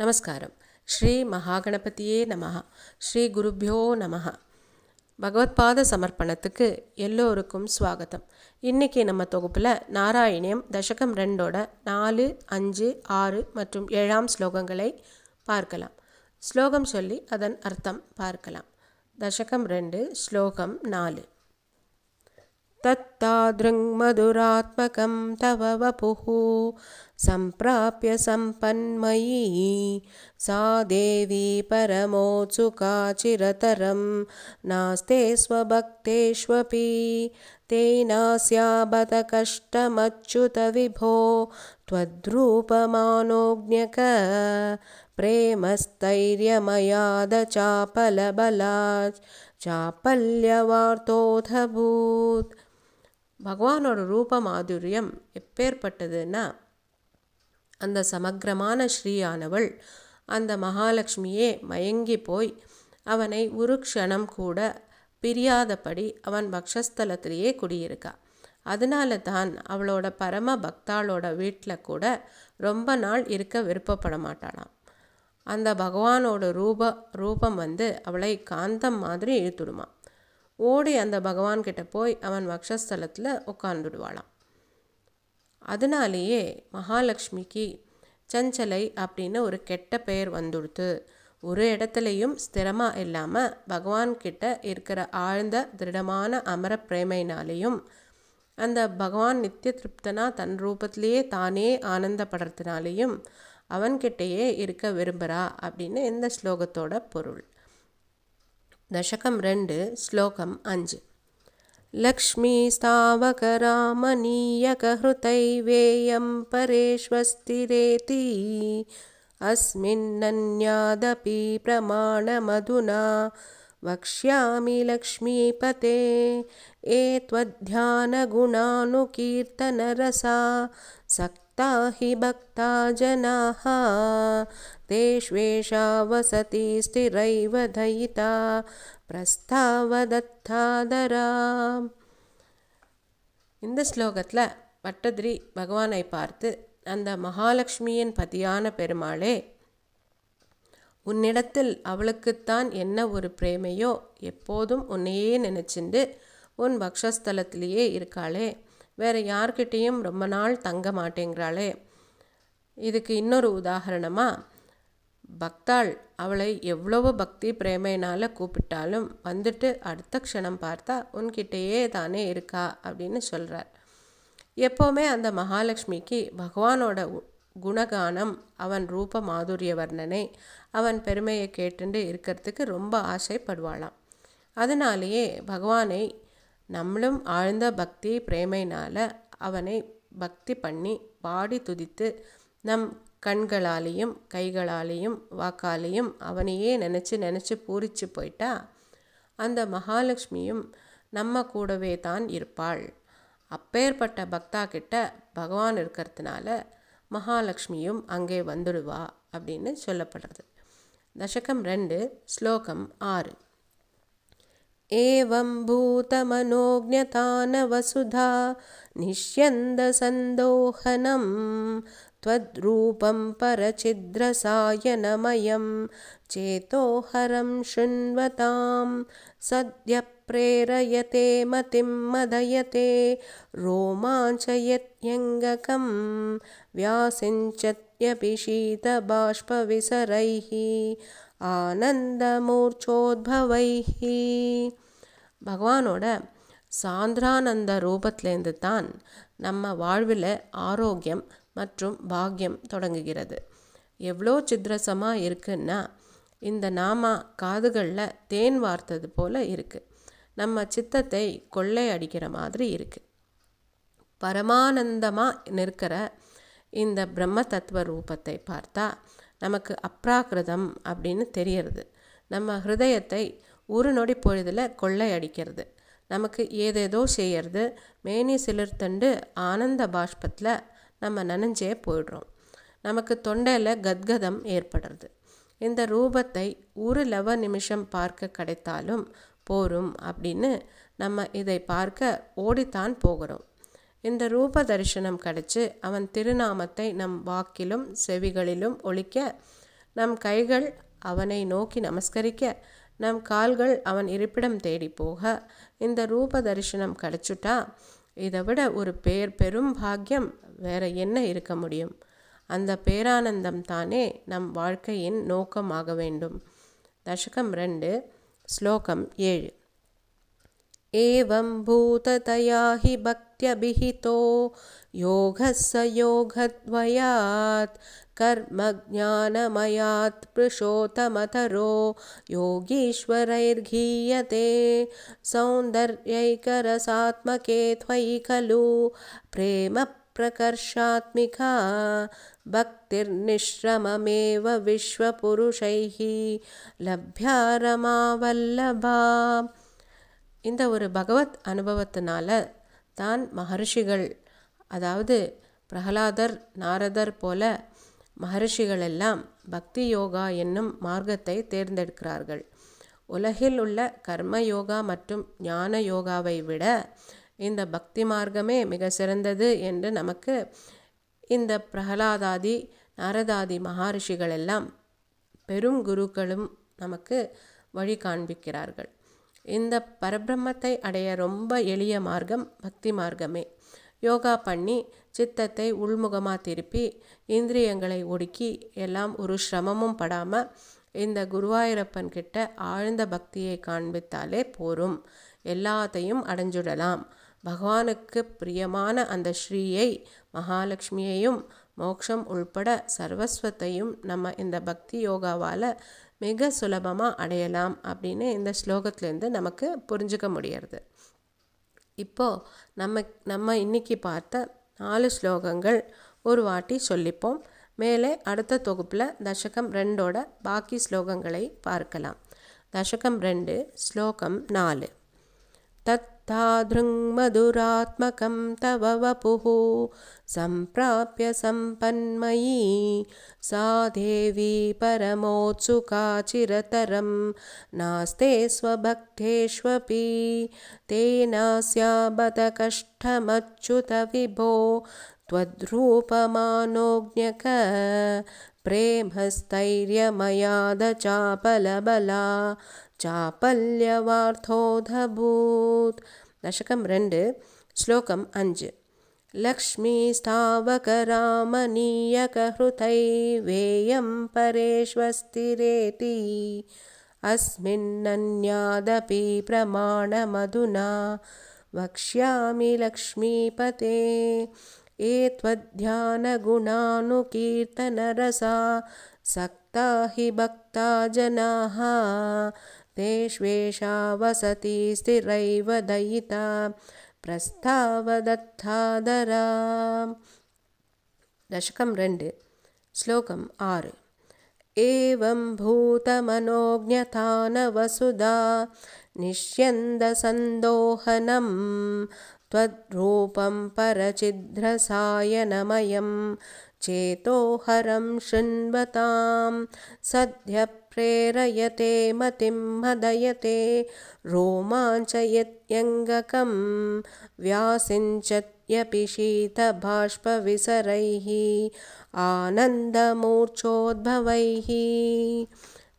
நமஸ்காரம். ஸ்ரீ மகாகணபதியே நமஹ. ஸ்ரீ குருபியோ நமஹ. பகவத் பாத சமர்ப்பணத்துக்கு எல்லோருக்கும் ஸ்வாகத்தம். இன்றைக்கி நம்ம தொகுப்பில் நாராயணியம் தசகம் 2ஓட 4, 5, 6 மற்றும் 7ஆம் ஸ்லோகங்களை பார்க்கலாம். ஸ்லோகம் சொல்லி அதன் அர்த்தம் பார்க்கலாம். தசகம் 2 ஸ்லோகம் 4. தத்தாத்ருங் மதுராத்மகம் தவ வபுஹு சம்பிராப்ய சம்பன்மயீ சா தேவி பரமோத்சுகா சிரதரம் நாஸ்தே ஸ்வபக்தேஷ்வபி தேனாஸ்யா பத கஷ்டமச்சுத விபோ த்வத்ரூபமானோக்ஞக பிரேமஸ்தைரியமயாத சாபலபலாஜ் சாபல்யவார்த்தோதபூத். பகவானோட ரூப மாதுரியம் எப்பேற்பட்டதுன்னா, அந்த சமக்கிரமான ஸ்ரீயானவள் அந்த மகாலட்சுமியே மயங்கி போய் அவனை ஒரு க்ஷணம் கூட பிரியாதபடி அவன் பக்ஷஸ்தலத்திலேயே குடியிருக்கா. அதனால தான் அவளோட பரம பக்தாளோட வீட்டில் கூட ரொம்ப நாள் இருக்க விருப்பப்பட மாட்டாளாம். அந்த பகவானோட ரூபம் அவளை காந்தம் மாதிரி இழுத்துடுமா. ஓடி அந்த பகவான்கிட்ட போய் அவன் வக்ஷஸ்தலத்தில் உட்கார்ந்துடுவாளாம். அதனாலேயே மகாலட்சுமிக்கு சஞ்சலை அப்படின்னு ஒரு கெட்ட பெயர் வந்துடுத்து. ஒரு இடத்துலையும் ஸ்திரமாக இல்லாமல் பகவான்கிட்ட இருக்கிற ஆழ்ந்த திருடமான அமர பிரேமையினாலேயும் அந்த பகவான் நித்திய திருப்தனா தன் ரூபத்திலேயே தானே ஆனந்தப்படுறதுனாலேயும் அவன்கிட்டயே இருக்க விரும்புகிறா அப்படின்னு இந்த ஸ்லோகத்தோட பொருள். தசகம் 2 ஸ்லோகம் 5. லக்ஷ்மி ஸ்தாவக ராமணீயக ஹிருதை வேயம் பரேஷ்வஸ்திரேதி அஸ்மின்னன்யாதபி பிரமாணமதுனா வக்ஷ்யாமி லக்ஷ்மீபதே ஏத்வத்யான குணானுகீர்த்தனரசா சக்தாஹி பக்தா ஜனாஹ தேஷ்வேஷா வசதி ஸ்திரைவ தயிதா பிரஸ்தாவதத்தாதரா. இந்த ஸ்லோகத்தில் பட்டதிரி பகவானை பார்த்து, அந்த மகாலட்சுமியின் பதியான பெருமாளே, உன்னிடத்தில் அவளுக்குத்தான் என்ன ஒரு பிரேமையோ, எப்போதும் உன்னையே நினச்சிண்டு உன் பக்ஷஸ்தலத்திலேயே இருக்காளே, வேறு யார்கிட்டேயும் ரொம்ப நாள் தங்க மாட்டேங்கிறாளே. இதுக்கு இன்னொரு உதாரணமாக, பக்தாள் அவளை எவ்வளவு பக்தி பிரேமையினால் கூப்பிட்டாலும் வந்துட்டு அடுத்த க்ஷணம் பார்த்தா உன்கிட்டேயே தானே இருக்கா அப்படின்னு சொல்கிறார். எப்போவுமே அந்த மகாலட்சுமிக்கு பகவானோட குணகானம், அவன் ரூப மாதுரிய வர்ணனை, அவன் பெருமையை கேட்டுண்டு இருக்கிறதுக்கு ரொம்ப ஆசைப்படுவாளாம். அதனாலேயே பகவானை நம்மளும் ஆழ்ந்த பக்தி பிரேமையினால் அவனை பக்தி பண்ணி பாடி துதித்து நம் கண்களாலேயும் கைகளாலேயும் வாக்காலேயும் அவனையே நினச்சி பூரித்து போயிட்டா அந்த மகாலட்சுமியும் நம்ம கூடவே தான் இருப்பாள். அப்பேற்பட்ட பக்தா கிட்ட பகவான் இருக்கிறதுனால மகாலட்சுமியும் அங்கே வந்துடுவா அப்படின்னு சொல்லப்படுறது. தசகம் 2 ஸ்லோகம் 6. ஏவம் பூதமனோஜதான வசுதா நிஷ்யந்த சந்தோஹனம் த்வத்ரூபம் பரசித்ரசாயனமயம் சேதோஹரம் ஷுண்வதாம் சத்ய பிரேரயதே மதிம் மதயதே ரோமாஞ்சயத் யங்ககம் வியாசிஞ்சத்யபிஷீத பாஷ்ப விசரைஹி ஆனந்தமூர்ச்சோத்பவைஹி. பகவானோட சாந்திரானந்த ரூபத்திலேருந்து தான் நம்ம வாழ்வில் ஆரோக்கியம் மற்றும் பாக்கியம் தொடங்குகிறது. எவ்வளோ சித்ரசமாக இருக்குன்னா, இந்த நாம காதுகளில் தேன் வார்த்தது போல் இருக்குது. நம்ம சித்தத்தை கொள்ளை அடிக்கிற மாதிரி இருக்குது. பரமானந்தமாக நிற்கிற இந்த பிரம்ம தத்துவ ரூபத்தை பார்த்தா நமக்கு அப்ராகிருதம் அப்படின்னு தெரியறது. நம்ம ஹிருதயத்தை ஒரு நொடி பொழுதில் கொள்ளை அடிக்கிறது, நமக்கு ஏதேதோ செய்கிறது. மேனி சிலிர்த்தண்டு ஆனந்த பாஷ்பத்தில் நம்ம நனைஞ்சே போயிடுறோம். நமக்கு தொண்டையில் கத்கதம் ஏற்படுறது. இந்த ரூபத்தை ஒரு லவ நிமிஷம் பார்க்க கிடைத்தாலும் போரும் அப்படின்னு நம்ம இதை பார்க்க ஓடித்தான் போகிறோம். இந்த ரூப தரிசனம் கிடைச்சி அவன் திருநாமத்தை நம் வாக்கிலும் செவிகளிலும் ஒலிக்க நம் கைகள் அவனை நோக்கி நமஸ்கரிக்க, நம் கால்கள் அவன் இருப்பிடம் தேடி போக இந்த ரூப தரிசனம் கிடைச்சுட்டா இதை விட ஒரு பெரும் பாக்கியம் வேற என்ன இருக்க முடியும்? அந்த பேரானந்தம் தானே நம் வாழ்க்கையின் நோக்கமாக வேண்டும். தசகம் 2, ஸ்லோகம் 7. ஏவம் பூததயா ஹி பக்த்யபிஹிதோ யோகஸ்யோகத்வயாத் கர்மஜ்ஞானமயாத் புருஷோத்தமதரோ யோகீஸ்வரைர்கீயதே சௌந்தர்யைகரசாத்மகே த்வயி கலு பிரேம பிரகர்ஷாத்மிகா பக்திர்நிஷ்ரமமேவ விஸ்வபுருஷைஹி லப்யா ரமா வல்லபா. இந்த ஒரு பகவத் அனுபவத்தினால தான் மகர்ஷிகள், அதாவது பிரகலாதர், நாரதர் போல மகர்ஷிகளெல்லாம் பக்தி யோகா என்னும் மார்க்கத்தை தேர்ந்தெடுக்கிறார்கள். உலகில் உள்ள கர்ம யோகா மற்றும் ஞான யோகாவை விட இந்த பக்தி மார்க்கமே மிக சிறந்தது என்று நமக்கு இந்த பிரகலாதாதி நாரதாதி மகர்ஷிகளெல்லாம் பெரும் குருக்களும் நமக்கு வழி காண்பிக்கிறார்கள். இந்த பரபிரம்மத்தை அடைய ரொம்ப எளிய மார்க்கம் பக்தி மார்க்கமே. யோகா பண்ணி சித்தத்தை உள்முகமாக திருப்பி இந்திரியங்களை ஒடுக்கி எல்லாம் ஒரு சிரமமும் படாமல் இந்த குருவாயூரப்பன் கிட்ட ஆழ்ந்த பக்தியை காண்பித்தாலே போரும், எல்லாத்தையும் அடைஞ்சுடலாம். பகவானுக்கு பிரியமான அந்த ஸ்ரீயை, மகாலட்சுமியையும், மோக்ஷம் உள்பட சர்வஸ்வத்தையும் நம்ம இந்த பக்தி யோகாவால் மிக சுலபமாக அடையலாம் அப்படின்னு இந்த ஸ்லோகத்திலேருந்து நமக்கு புரிஞ்சுக்க முடியறது. இப்போது நம்ம இன்னைக்கு பார்த்த 4 ஸ்லோகங்கள் ஒரு வாட்டி சொல்லிப்போம். மேலே அடுத்த தொகுப்பில் தசகம் 2ஓட பாக்கி ஸ்லோகங்களை பார்க்கலாம். தசகம் 2, ஸ்லோகம் 4. தத்தாத்ருங் மதுராத்மகம் தவ வபுஹு சம்பிராப்ய சம்பன்மயி சா தேவி பரமோத்சுகா சிரதரம் நாஸ்தே ஸ்வபக்தேஷ்வபி தேனாஸ்யா பத கஷ்டமச்சுத விபோ த்வத்ரூபமானோக்ஞக பிரேமஸ்தைரியமயாத சாபலபலா சாபல்யவார்த்தோதபூத். தசகம் 2, ஸ்லோகம் 5. லக்ஷ்மீஸ்தாவகராமநீயகஹுதை வேயம் பரேஷ்வஸ்திரேதி அஸ்மின்னன்யாதபி பிரமாணமதுனா வக்ஷ்யாமி லக்ஷ்மீபதே ஏத்வத்யானகுணானுகீர்த்தனரசா சக்தா ஹி பக்தா ஜனாஹ தேஷ்வேஷா வசதி ஸ்திரைவ தயிதா பிரஸ்தாவதத்தாதரா. தசகம் 2, ஸ்லோகம் 6. ஏவம் பூதமனோஜ்ஞான வசுதா நிஷ்யந்த சந்தோஹனம் த்வத்ரூபம் பரசித்ரசாயனமயம் சேதோஹரம் ஷண்வதாம் சத்ய பிரேரயதே மதிம் மதயதே ரோமாஞ்சயத்யங்ககம் வியாசிஞ்சத்யபி ஷீதபாஷ்பவிசரைஹி ஆனந்தமூர்ச்சோத்பவைஹி.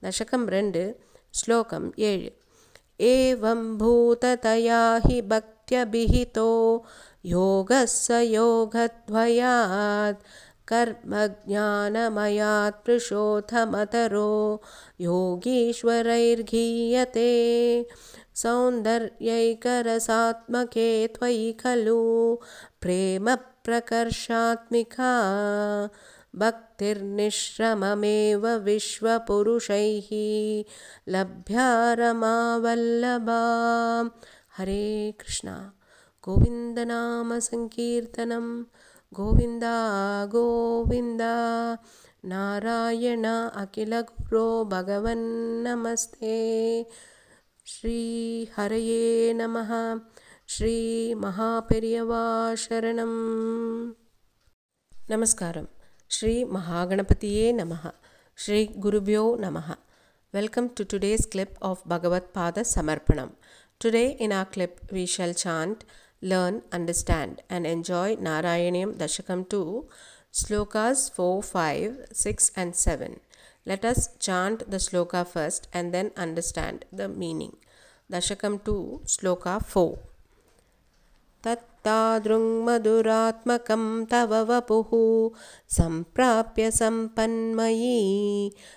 தசகம் 2, ஸ்லோகம் 7. ஏவம் பூததயா ஹி பக்த்யபிஹிதோ யோகஸ்யோகத்வயாத் கர்மஜ்ஞானமயாத் புருஷோத்தமதரோ யோகீஸ்வரைர்கீயதே சௌந்தர்யைகரசாத்மகே த்வயி கலு பிரேம பிரகர்ஷாத்மிகா பக்திர்நிஷ்ரமமேவ விஸ்வபுருஷைஹி லப்யா ரமா வல்லபா. ஹரே கிருஷ்ணா. கோவிந்த நாம சங்கீர்த்தனம். கோவிந்தா கோவிந்தா. நாராயணா அகில குரோ பகவன் நமஸ்தே. ஸ்ரீ ஹரையே நமஹ. ஸ்ரீ மகாபெரியவா சரணம். நமஸ்காரம். ஸ்ரீ மகாகணபதியே நமஹ. ஸ்ரீ குருபியோ நமஹ. Welcome to today's clip of Bhagavad Pada Samarpanam. Today in our clip we shall chant, learn, understand and enjoy Narayaniyam Dashakam 2, slokas 4, 5, 6 and 7. Let us chant the sloka first and then understand the meaning. Dashakam 2, sloka 4. Tattadrung maduratmakam tavavapuhu samprapya sampanmayi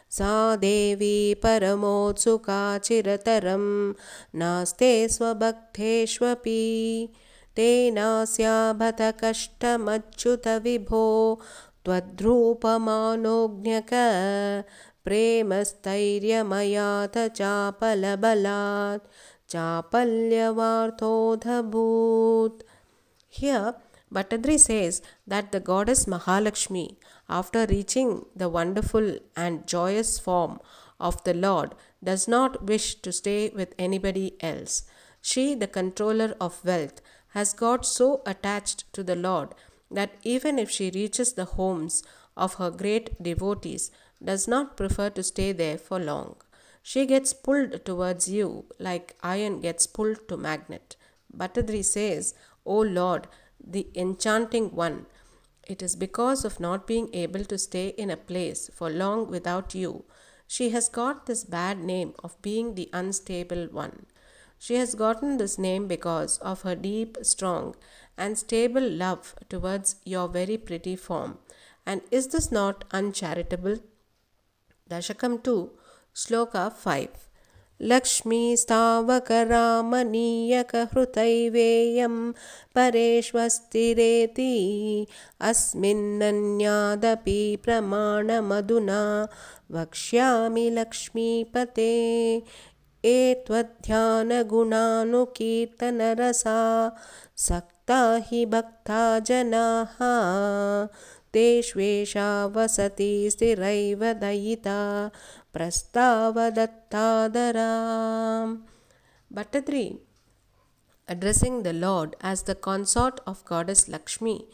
sa devi paramotsuka chirataram naste swabhakteshwapi tenasya bhata kashtamachyuta vibho tvadrupamanognaka premastairymayata chapalabalat Chapalyavarthodhabhut. Here, Bhattathiri says that the goddess Mahalakshmi, after reaching the wonderful and joyous form of the Lord, does not wish to stay with anybody else. She, the controller of wealth, has got so attached to the Lord that even if she reaches the homes of her great devotees, does not prefer to stay there for long. She gets pulled towards you like iron gets pulled to magnet. Bhattathiri says, O Lord, the enchanting one, it is because of not being able to stay in a place for long without you. She has got this bad name of being the unstable one. She has gotten this name because of her deep, strong and stable love towards your very pretty form. And is this not uncharitable? Dashakam 2. Sloka 5. Lakshmi stavaka ramaniyaka hrutaiveyam pareshvastireti asminnanyadapi pramana maduna vakshyami lakshmi pate etvadhyana gunanukirtana rasa saktahi bhakta janaha teshvesha vasati sthiraiva dayita Prastavadattadaram. Bhattathiri, addressing the Lord as the consort of goddess Lakshmi,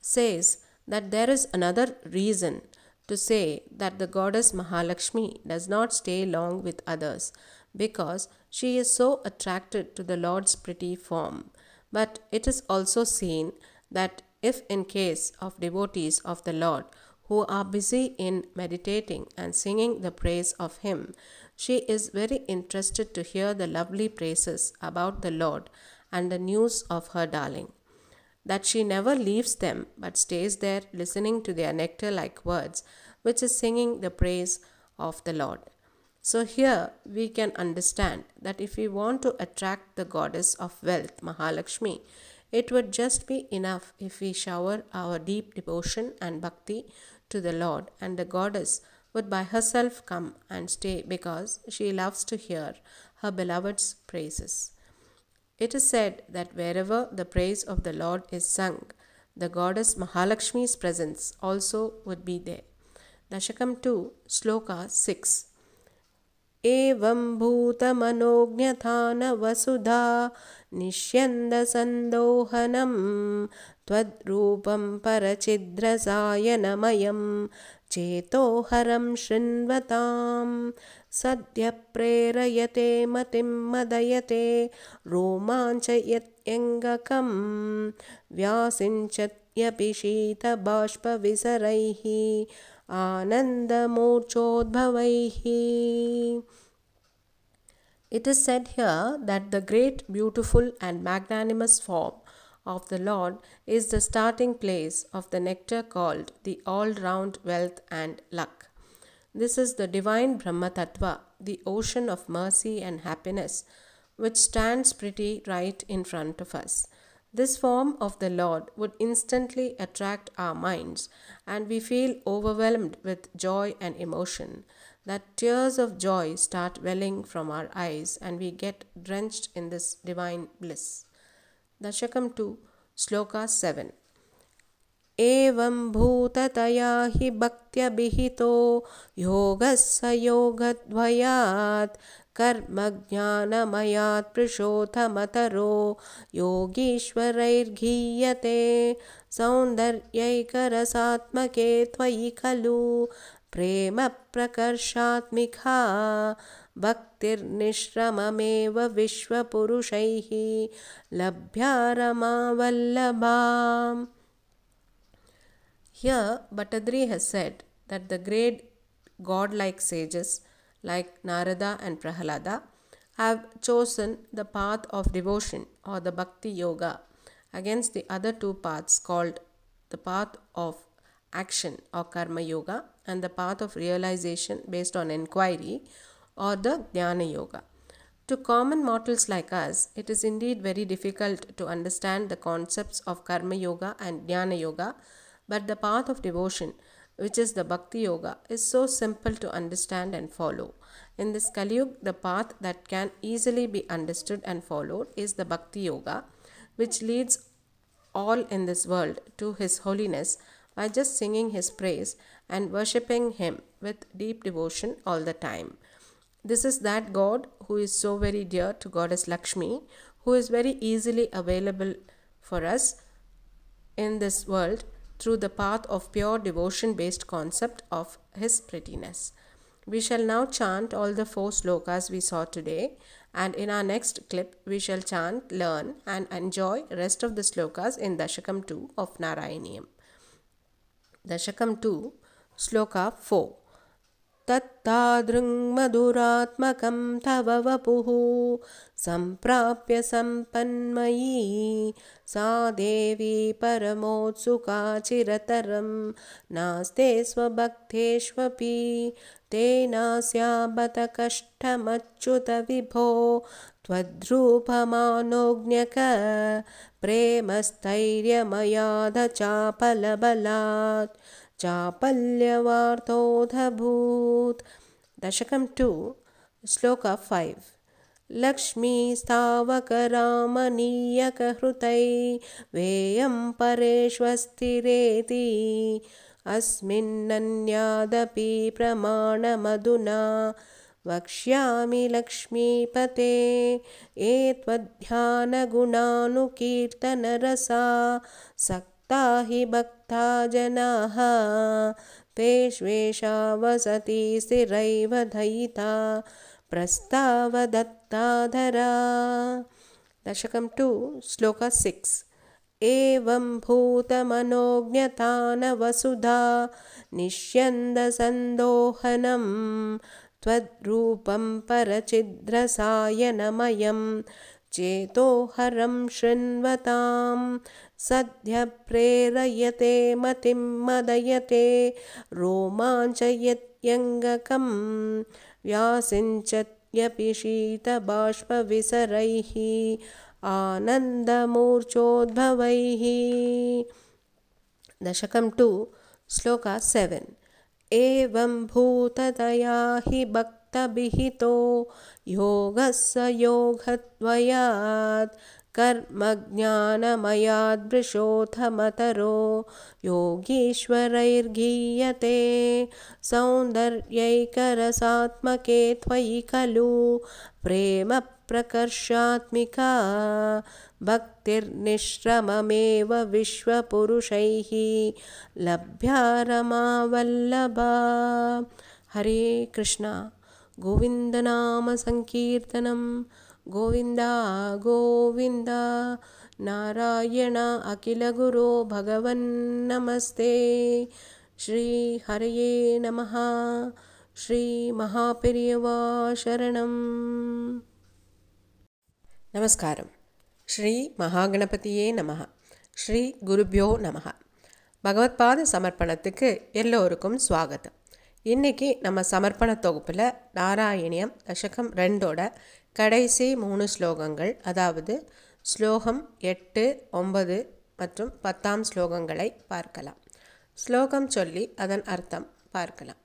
says that there is another reason to say that the goddess Mahalakshmi does not stay long with others because she is so attracted to the Lord's pretty form. But it is also seen that if in case of devotees of the Lord who are busy in meditating and singing the praise of Him, she is very interested to hear the lovely praises about the Lord and the news of her darling. That she never leaves them but stays there listening to their nectar-like words, which is singing the praise of the Lord. So here we can understand that if we want to attract the goddess of wealth, Mahalakshmi, it would just be enough if we shower our deep devotion and bhakti to the Lord, and the goddess would by herself come and stay because she loves to hear her beloved's praises. It is said that wherever the praise of the Lord is sung, the goddess Mahalakshmi's presence also would be there. Dashakam 2, Sloka 6. Evam bhuta manognyatana vasudha nishyanda sandohanam tvadrupam parachidrasayanamayam chetoharam shrinvatam sadhya prerayate matim madayate romancha yatyangakam vyasincha yapishita bashpa visaraihi Anandamurchodbhavaihi. It is said here that the great, beautiful and magnanimous form of the Lord is the starting place of the nectar called the all-round wealth and luck. This is the divine Brahma Tattva, the ocean of mercy and happiness, which stands pretty right in front of us. This form of the Lord would instantly attract our minds, and we feel overwhelmed with joy and emotion, that tears of joy start welling from our eyes and we get drenched in this divine bliss. Dashakam 2, Sloka 7. Evam bhutataya hi bhaktya bihito yogasya yogadvayat karma jnanamayat prishothamataro yogishvarairghiyate saundaryakarasatmake tvayi kalu prema prakarshatmikha bhaktir nishramameva vishvapurushaihi labhyarama vallabham. Here, Bhattathiri has said that the great, godlike sages like Narada and Prahlada have chosen the path of devotion or the Bhakti Yoga against the other two paths called the path of action or Karma Yoga and the path of realization based on inquiry or the Jnana Yoga. To common mortals like us, it is indeed very difficult to understand the concepts of Karma Yoga and Jnana Yoga, but the path of devotion, which is the Bhakti Yoga, is so simple to understand and follow. In this Kali Yuga, the path that can easily be understood and followed is the Bhakti Yoga, which leads all in this world to His Holiness by just singing His praise and worshipping Him with deep devotion all the time. This is that God who is so very dear to Goddess Lakshmi, who is very easily available for us in this world through the path of pure devotion-based concept of His prettiness. We shall now chant all the four slokas we saw today, and in our next clip we shall chant, learn and enjoy rest of the slokas in Dashakam 2 of Narayaniyam. Dashakam 2, Sloka 4. Tattadrung maduratmakam tava vapuhu samprapya sampanmayi sa devi paramotsuka chirataram nastesva bhakteshvapi tenasya bata kashtamachuta vibho tvadrupamanognaka premastairyamayadha chapalabalat Chapalyavartodhabhut. Dashakam 2, Sloka 5. Lakshmi stavakaramaniyaka hrutai veyam pareshvastireti asminnanyadapi pramanamaduna vakshyami lakshmi pate etvadhyana gunanukirtana rasa Tahi bhakta janaha teshvesha vasati siraiva dhayita prastava datta dhara. Dashakam 2, Sloka 6. Evam bhuta manognyatana vasudha nishyanda sandohanam tvadrupam parachidrasayanamayam Cheto haram shrinvatam sadhya prerayate matim madayate romanchayat yangakam vyasinchati yapishita bashpa visaraihi ananda murchodbhavaihi. Dashakam 2, Sloka 7. Evam bhutataya hi bhakti tabihito yogasya yoghatvayat karma jnanamayad vrishothamataro yogishvarairghiyate saundaryaikarasaatmake tvayi kalu prema prakarshatmika bhaktirnishramameva vishwapurushaihi labhyarama vallabha. Hare Krishna. Govinda Nama Sankirtanam, Govinda Govinda, Narayana Akila Guru Bhagavan Namaste. Shri Haraye Namaha, Shri Mahapiriyava Sharanam. Namaskaram. Shri Mahaganapatiye Namaha, Shri Gurubhyo Namaha. Bhagavad Pada Samarpanathukku ellorukkum swagatham. இன்றைக்கி நம்ம சமர்ப்பண தொகுப்பில் நாராயணியம் தசகம் 2ஓட கடைசி 3 ஸ்லோகங்கள், அதாவது ஸ்லோகம் 8, 9 மற்றும் 10 ஸ்லோகங்களை பார்க்கலாம். ஸ்லோகம் சொல்லி அதன் அர்த்தம் பார்க்கலாம்.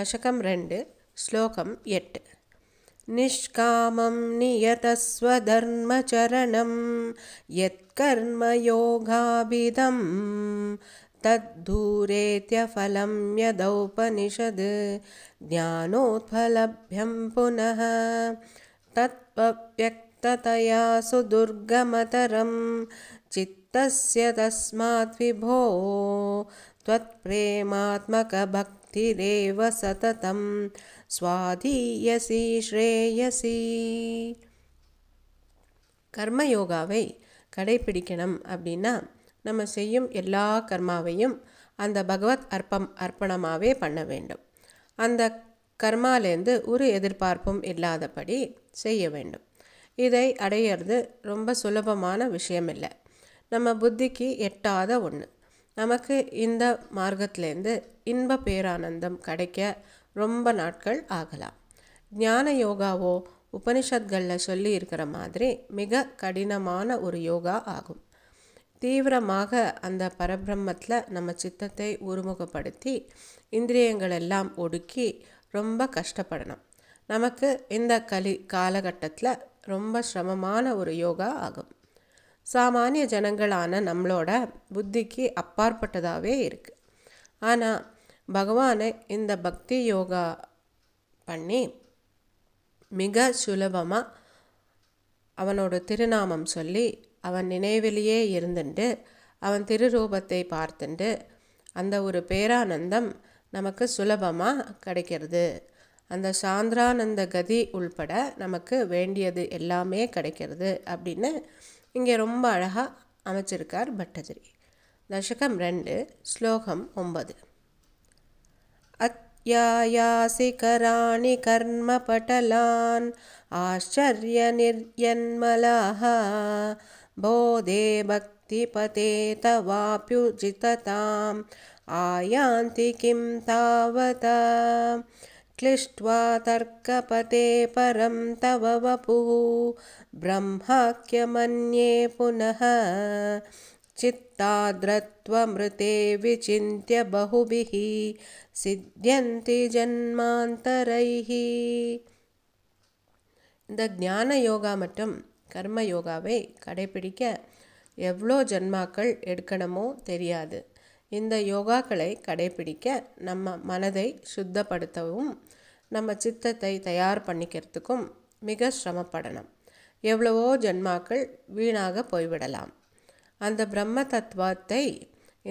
தசகம் 2, ஸ்லோகம் 8. நிஷ்காமம் நியதஸ்வதர்மசரணம் யத் கர்மயோகாபிதம் தத்தூரேத்ய ஃபலம் யதௌபனிஷத் ஞானோத்பலப்யம் புனః தத்வவ்யக்ததயா சுதுர்கமதரம் சித்தஸ்ய தஸ்மாத் விபோ த்வத்ப்ரேமாத்மக பக்திரேவ சததம் ஸ்வாதீயசி ஸ்ரேயசி. கர்மயோகாவை கடைபிடிக்கணும் அப்படின்னா நம்ம செய்யும் எல்லா கர்மாவையும் அந்த பகவத் அர்ப்பணமாகவே பண்ண வேண்டும். அந்த கர்மாலேருந்து ஒரு எதிர்பார்ப்பும் இல்லாதபடி செய்ய வேண்டும். இதை அடையிறது ரொம்ப சுலபமான விஷயம் இல்லை, நம்ம புத்திக்கு எட்டாத ஒன்று. நமக்கு இந்த மார்க்கத்திலேருந்து இன்ப பேரானந்தம் கிடைக்க ரொம்ப நாட்கள் ஆகலாம். ஞான யோகாவோ உபனிஷத்களில் சொல்லி இருக்கிற மாதிரி மிக கடினமான ஒரு யோகா ஆகும். தீவிரமாக அந்த பரபிரம்மத்தில் நம்ம சித்தத்தை ஒருமுகப்படுத்தி இந்திரியங்கள் எல்லாம் ஒடுக்கி ரொம்ப கஷ்டப்படணும். நமக்கு இந்த காலகட்டத்தில் ரொம்ப சிரமமான ஒரு யோகா ஆகும். சாமானிய ஜனங்களான நம்மளோட புத்திக்கு அப்பாற்பட்டதாகவே இருக்குது. ஆனால் பகவானை இந்த பக்தி யோகா பண்ணி மிக சுலபமாக அவனோட திருநாமம் சொல்லி அவன் நினைவிலேயே இருந்துட்டு அவன் திருரூபத்தை பார்த்துட்டு அந்த ஒரு பேரானந்தம் நமக்கு சுலபமாக கிடைக்கிறது. அந்த சாந்திரானந்த கதி உள்பட நமக்கு வேண்டியது எல்லாமே கிடைக்கிறது அப்படின்னு இங்கே ரொம்ப அழகாக அமைச்சிருக்கார் பட்டதிரி. தசகம் 2 ஸ்லோகம் 9. அத்யாயாசி கராணி கர்ம பட்டலான் ஆச்சரிய நிர்யன்மலாஹ போதே பக்தி பதே தவாப்யுஜிததாம் ஆயாந்தி கிம் தாவதா கிளிஷ்ட்வா தர்க்கபதே பரம் தவ வபுஹ பிரம்மாக்யமன்யே புனஹ சித்தாத்ரத்வம்ருதே விசிந்த்ய பஹுபிஹி சித்யந்தி ஜன்மாந்தரைஹி. இந்த ஞான யோகா மற்றும் கர்ம யோகாவை கடைபிடிக்க எவ்வளோ ஜன்மாக்கள் எடுக்கணுமோ தெரியாது. இந்த யோகாக்களை கடைபிடிக்க நம்ம மனதை சுத்தப்படுத்தவும் நம்ம சித்தத்தை தயார் பண்ணிக்கிறதுக்கும் மிக சிரமப்படணும். எவ்வளவோ ஜன்மாக்கள் வீணாக போய்விடலாம். அந்த பிரம்ம தத்துவத்தை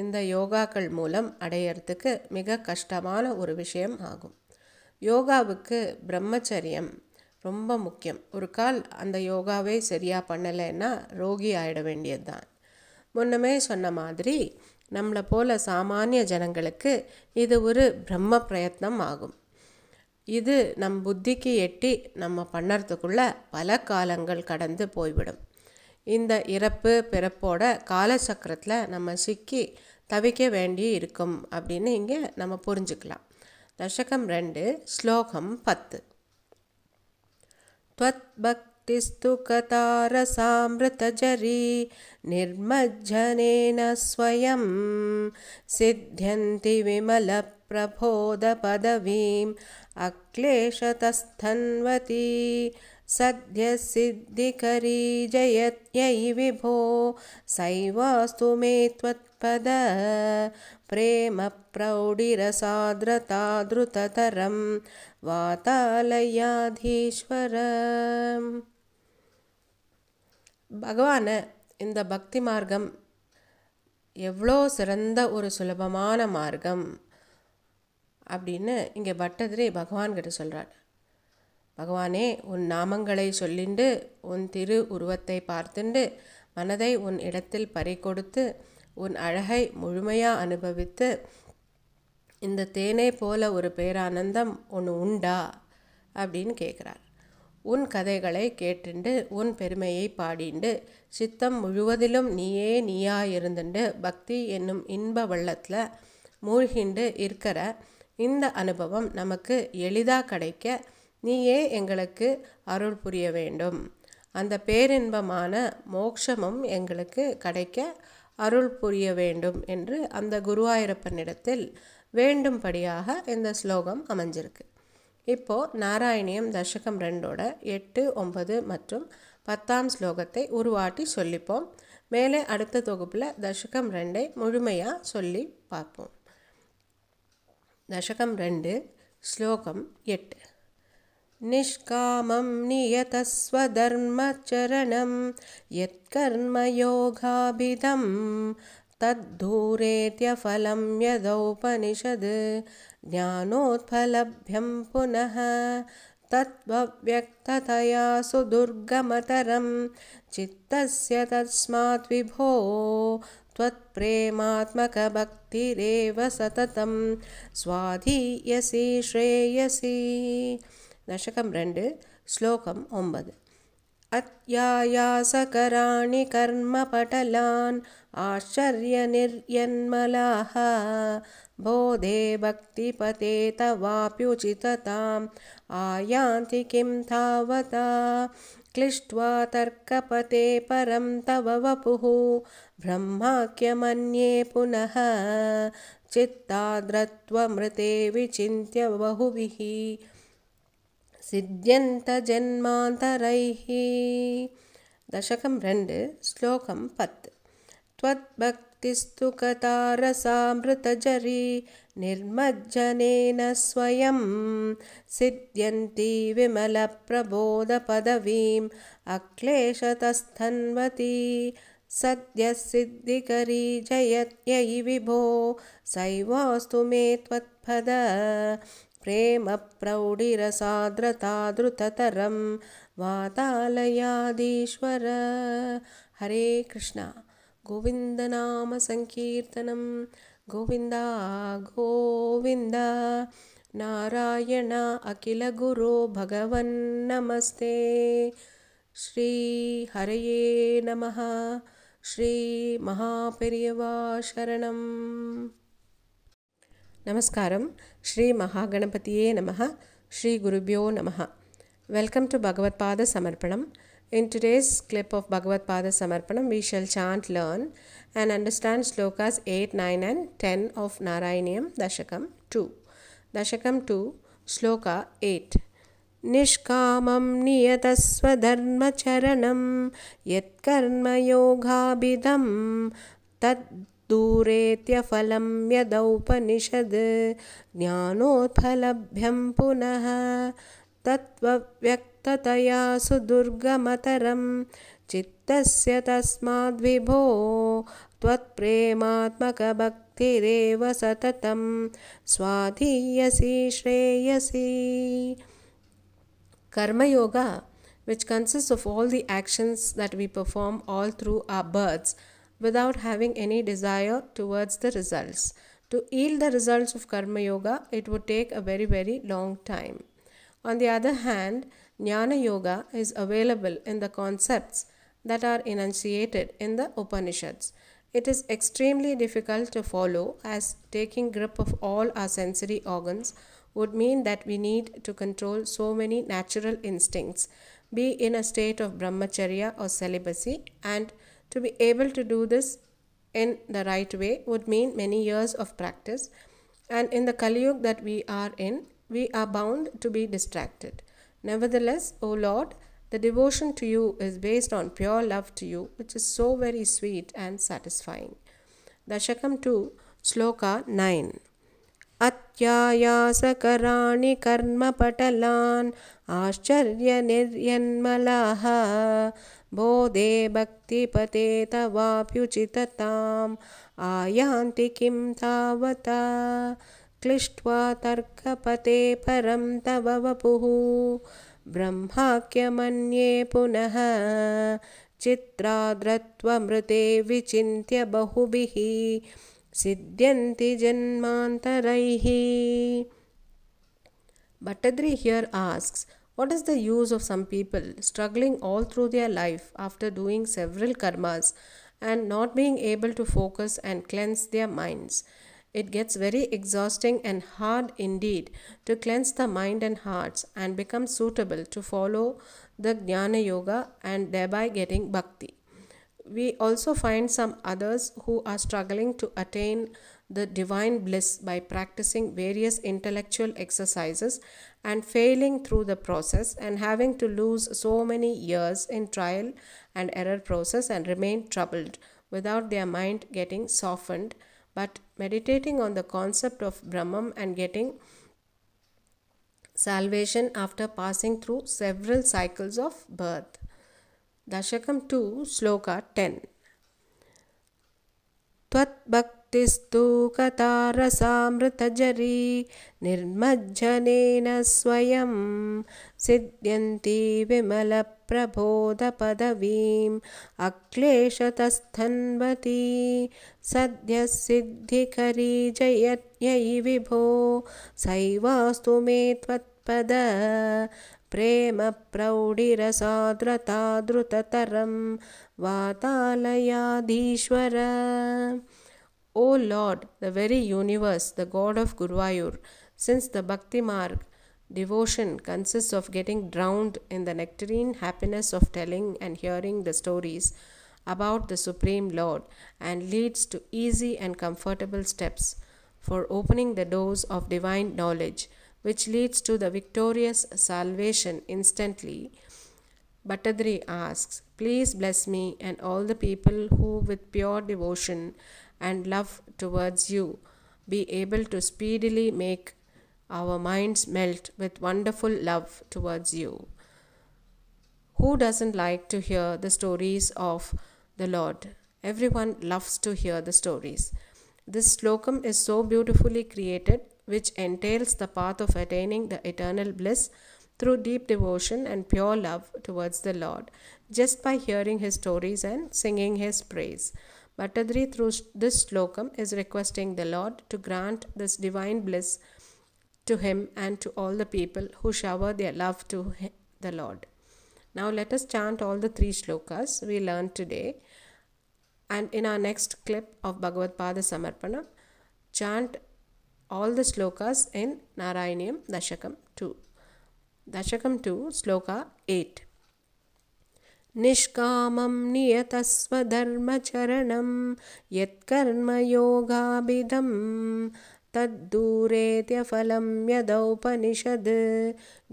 இந்த யோகாக்கள் மூலம் அடையிறதுக்கு மிக கஷ்டமான ஒரு விஷயம் ஆகும். யோகாவுக்கு பிரம்மச்சரியம் ரொம்ப முக்கியம். ஒரு கால் அந்த யோகாவை சரியாக பண்ணலைன்னா ரோகி ஆகிட வேண்டியது தான். முன்னமே சொன்ன மாதிரி நம்மளை போல சாமானிய ஜனங்களுக்கு இது ஒரு பிரம்ம பிரயத்னம் ஆகும். இது நம் புத்திக்கு எட்டி நம்ம பண்ணறதுக்குள்ள பல காலங்கள் கடந்து போய்விடும். இந்த இறப்பு பிறப்போட காலச்சக்கரத்தில் நம்ம சிக்கி தவிக்க வேண்டி இருக்கும் அப்படின்னு இங்கே நம்ம புரிஞ்சுக்கலாம். தசகம் 2 ஸ்லோகம் 10. त्वद्भक्तिस्तु कतारसामृतजरी निर्मज्जनेन स्वयं सिद्ध्यन्ति विमलप्रबोधपदवीम् अक्लेशतस्थन्वती सद्यसिद्धिकरी जयत्यै विभो सैवास्तु मे त्वत्पद प्रेमप्रौढिरसाद्रतादृततरं வாதாலயாதீஸ்வர. பகவானை இந்த பக்தி மார்க்கம் எவ்வளோ சிறந்த ஒரு சுலபமான மார்க்கம் அப்படின்னு இங்கே பட்டதிரி பகவான்கிட்ட சொல்கிறார். பகவானே, உன் நாமங்களை சொல்லிண்டு உன் திரு உருவத்தை பார்த்துண்டு மனதை உன் இடத்தில் பறிகொடுத்து உன் அழகை முழுமையாக அனுபவித்து இந்த தேனை போல ஒரு பேரானந்தம் ஒன்று உண்டா அப்படின்னு கேட்குறார். உன் கதைகளை கேட்டுண்டு உன் பெருமையை பாடிண்டு சித்தம் முழுவதிலும் நீயே நீயா இருந்துண்டு பக்தி என்னும் இன்ப வெள்ளத்தில் மூழ்கிண்டு இருக்கிற இந்த அனுபவம் நமக்கு எளிதாக கிடைக்க நீயே எங்களுக்கு அருள் புரிய வேண்டும். அந்த பேரின்பமான மோக்ஷமும் எங்களுக்கு கிடைக்க அருள் புரிய வேண்டும் என்று அந்த குருவாயூரப்பனிடத்தில் வேண்டும்படியாக இந்த ஸ்லோகம் அமைஞ்சிருக்கு. இப்போது நாராயணியம் தசகம் 2ஓட 8, 9 மற்றும் 10ஆம் ஸ்லோகத்தை உருவாட்டி சொல்லிப்போம். மேலே அடுத்த தொகுப்பில் தசகம் 2ஐ முழுமையாக சொல்லி பார்ப்போம். தசகம் 2 ஸ்லோகம் 8. நிஷ்காமம் நியதஸ்வதர்மச்சரணம் யத்கர்மயோகாபிதம் தத்தூரேத்ய ஃபலம் யதௌபனிஷது ஞானோத்பலப்யம் புனஹ தத்வவ்யக்ததயா சுதுர்கமதரம் சித்தஸ்ய தஸ்மாத் விபோ त्वत्प्रेमात्मक भक्तिरेव सततं स्वाधीयसि श्रेयसि. தசகம் 2 ஸ்லோகம் 9. அத்யாயாசகராணி கர்மபடலான் ஆச்சரிய நிர்யன்மலாஹ போதே பக்தி பதே தவாப்யுசிததாம் ஆயாந்தி கிம் தாவதா கிளிஷ்ட்வா தர்க்கபதே பரம் தவ வபுஹு பிரம்மாக்யமன்யே புனஹ சித்தாத்ரத்வமிருதே விசிந்த்ய பஹுவிஹி சித்தியந்த ஜன்மாந்தரைஹி. தசகம் 2 ஸ்லோகம் 10. த்வத்பக்திஸ்து கதாரசாம்ருதஜரி நிர்மஜ்ஜனேன ஸ்வயம் சித்தியந்தி விமல பிரபோத பதவீம் அக்லேஷதஸ்தன்வதி சத்ய சித்திகரி ஜயத்யயி விபோ சைவாஸ்து மே த்வத்பத பிரேம பிரௌடிரசாத்ரதாத்ருதரம் வாதாலயாதீஸ்வர. ஹரே கிருஷ்ணா. கோவிந்த நாம சங்கீர்த்தனம். கோவிந்தா கோவிந்தா. நாராயணா அகில குரு பகவன் நமஸ்தே. ஸ்ரீ ஹரையே நமஹ. ஸ்ரீ மகாபெரியவா சரணம். நமஸ்காரம். ஸ்ரீ மகாகணபதியே நமஹ. ஸ்ரீ குருபியோ நமஹ. Welcome to Bhagavad Pada Samarpanam. In today's clip of Bhagavad Pada Samarpanam, we shall chant, learn and understand slokas 8, 9 and 10 of Narayaniyam Dashakam 2. Dashakam 2, sloka 8. நிஷ்காமம் நியதஸ்வ தர்மசரணம் யத் கர்மயோகாபிதம் தத் தூரேத்ய ஃபலம் யதௌபனிஷத் ஞானோத்பலப்யம் புனஹ தத்வவ்யக்ததயா சுதுர்கமதரம் சித்தஸ்ய தஸ்மாத் விபோ த்வத்ப்ரேமாத்மக பக்திரேவ சததம் ஸ்வாதீயசி Shreyasi. Karma Yoga, which consists of all the actions that we perform all through our births, without having any desire towards the results. To yield the results of Karma Yoga, it would take a very, very long time. On the other hand, Jnana Yoga is available in the concepts that are enunciated in the Upanishads. It is extremely difficult to follow, as taking grip of all our sensory organs would mean that we need to control so many natural instincts, be in a state of brahmacharya or celibacy, and to be able to do this in the right way would mean many years of practice, and in the Kali Yuga that we are in, we are bound to be distracted. Nevertheless, O Lord, the devotion to you is based on pure love to you, which is so very sweet and satisfying. Dashakam 2, Sloka 9. அத்யாயாசகராணி கர்மபடலான் ஆச்சரிய நிர்யன்மலாஹ போதே பக்தி பதே தவாப்யுசிததாம் ஆயாந்தி கிம் தாவதா கிளிஷ்ட்வா தர்க்கபதே பரம் தவ வபுஹு பிரம்மாக்யமன்யே புனஹ சித்ராத்ரத்வமிருதே விசிந்த்ய பஹுபிஹி சித்தியந்தி ஜன்மாந்தரைஹி. Bhattathiri here asks, what is the use of some people struggling all through their life after doing several karmas and not being able to focus and cleanse their minds? It gets very exhausting and hard indeed to cleanse the mind and hearts and become suitable to follow the Jnana Yoga and thereby getting bhakti. We also find some others who are struggling to attain the divine bliss by practicing various intellectual exercises and failing through the process and having to lose so many years in trial and error process and remain troubled without their mind getting softened, but meditating on the concept of Brahman and getting salvation after passing through several cycles of birth. Dashakam 2, Sloka 10. Tvat भक्तिस्तु कतारसामृतजरी निर्मज्जनेन स्वयं सिद्ध्यन्ति विमलप्रबोधपदवीम् अक्लेशतस्थन्वती सद्यः सिद्धिकरी जयत्यै विभो सैवास्तु मे त्वत्पद प्रेम प्रौढिरसाद्रताद्रुततरं वातालयाधीश्वर. O Lord, the very universe, the God of Guru Vayur, since the Bhakti Marg devotion consists of getting drowned in the nectarine happiness of telling and hearing the stories about the Supreme Lord and leads to easy and comfortable steps for opening the doors of divine knowledge, which leads to the victorious salvation instantly, Bhattathiri asks, please bless me and all the people who with pure devotion and love towards you be able to speedily make our minds melt with wonderful love towards you. Who doesn't like to hear the stories of the Lord? Everyone loves to hear the stories. This slokam is so beautifully created, which entails the path of attaining the eternal bliss through deep devotion and pure love towards the Lord, just by hearing His stories and singing His praise. Bhattathiri through this slokam is requesting the Lord to grant this divine bliss to him and to all the people who shower their love to the Lord. Now let us chant all the three shlokas we learned today, and in our next clip of Bhagavad Pada Samarpanam, chant all the slokas in Narayaniyam Dashakam 2. Dashakam 2, Sloka 8. Nishkamam niyatasva dharma charanam yat karma yoga bidam tad duretya phalam yadaupanishad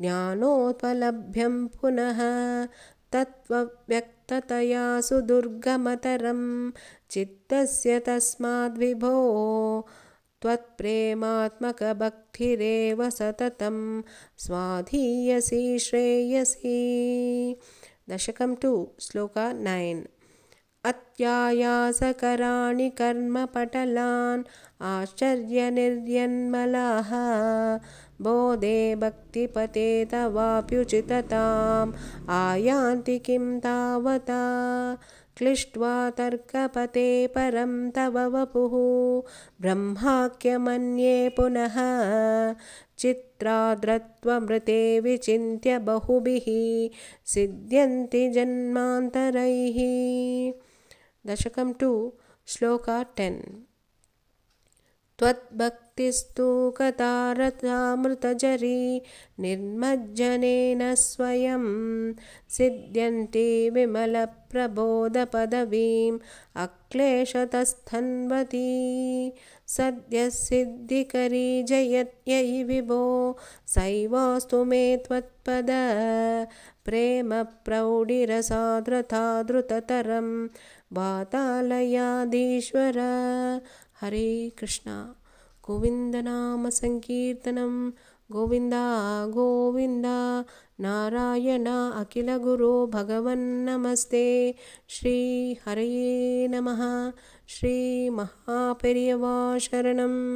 jnanotpalabhyam punaha tattva vyaktataya sudurgamataram chittasya tasmad vibho त्वत्प्रेमात्मक भक्तिरेव सततं स्वाधीयसि श्रेयसि. दशकं 2 श्लोका 9. अत्यायासकराणि कर्मपटलान् आश्चर्यनिर्यन्मलाः बोधे भक्तिपते तवाप्युचितताम् आयान्ति किं तावता क्लिष्ट्वा तर्कपते परं तव वपुः ब्रह्माख्यमन्ये पुनः चित्राद्रत्वमृते विचिन्त्य बहुभिः सिद्ध्यन्ति जन्मान्तरैः. दशकं 2 श्लोका 10. त्वद्भक्तिस्तु कतारसामृतजरी निर्मज्जनेन स्वयं सिद्ध्यन्ति विमलप्रबोधपदवीम् अक्लेशतस्थन्वती सद्यः सिद्धिकरी जयत्यै विभो सैवास्तु मे त्वत्पद प्रेम प्रौढिरसाद्रताद्रुततरं वातालयाधीश्वर. हरे कृष्णा. गोविन्दनाम संकीर्तनं गोविन्दा गोविन्दा नारायणा अखिल गुरो भगवन् नमस्ते. श्री हरे नमः. श्री महापेरियवा शरणम्.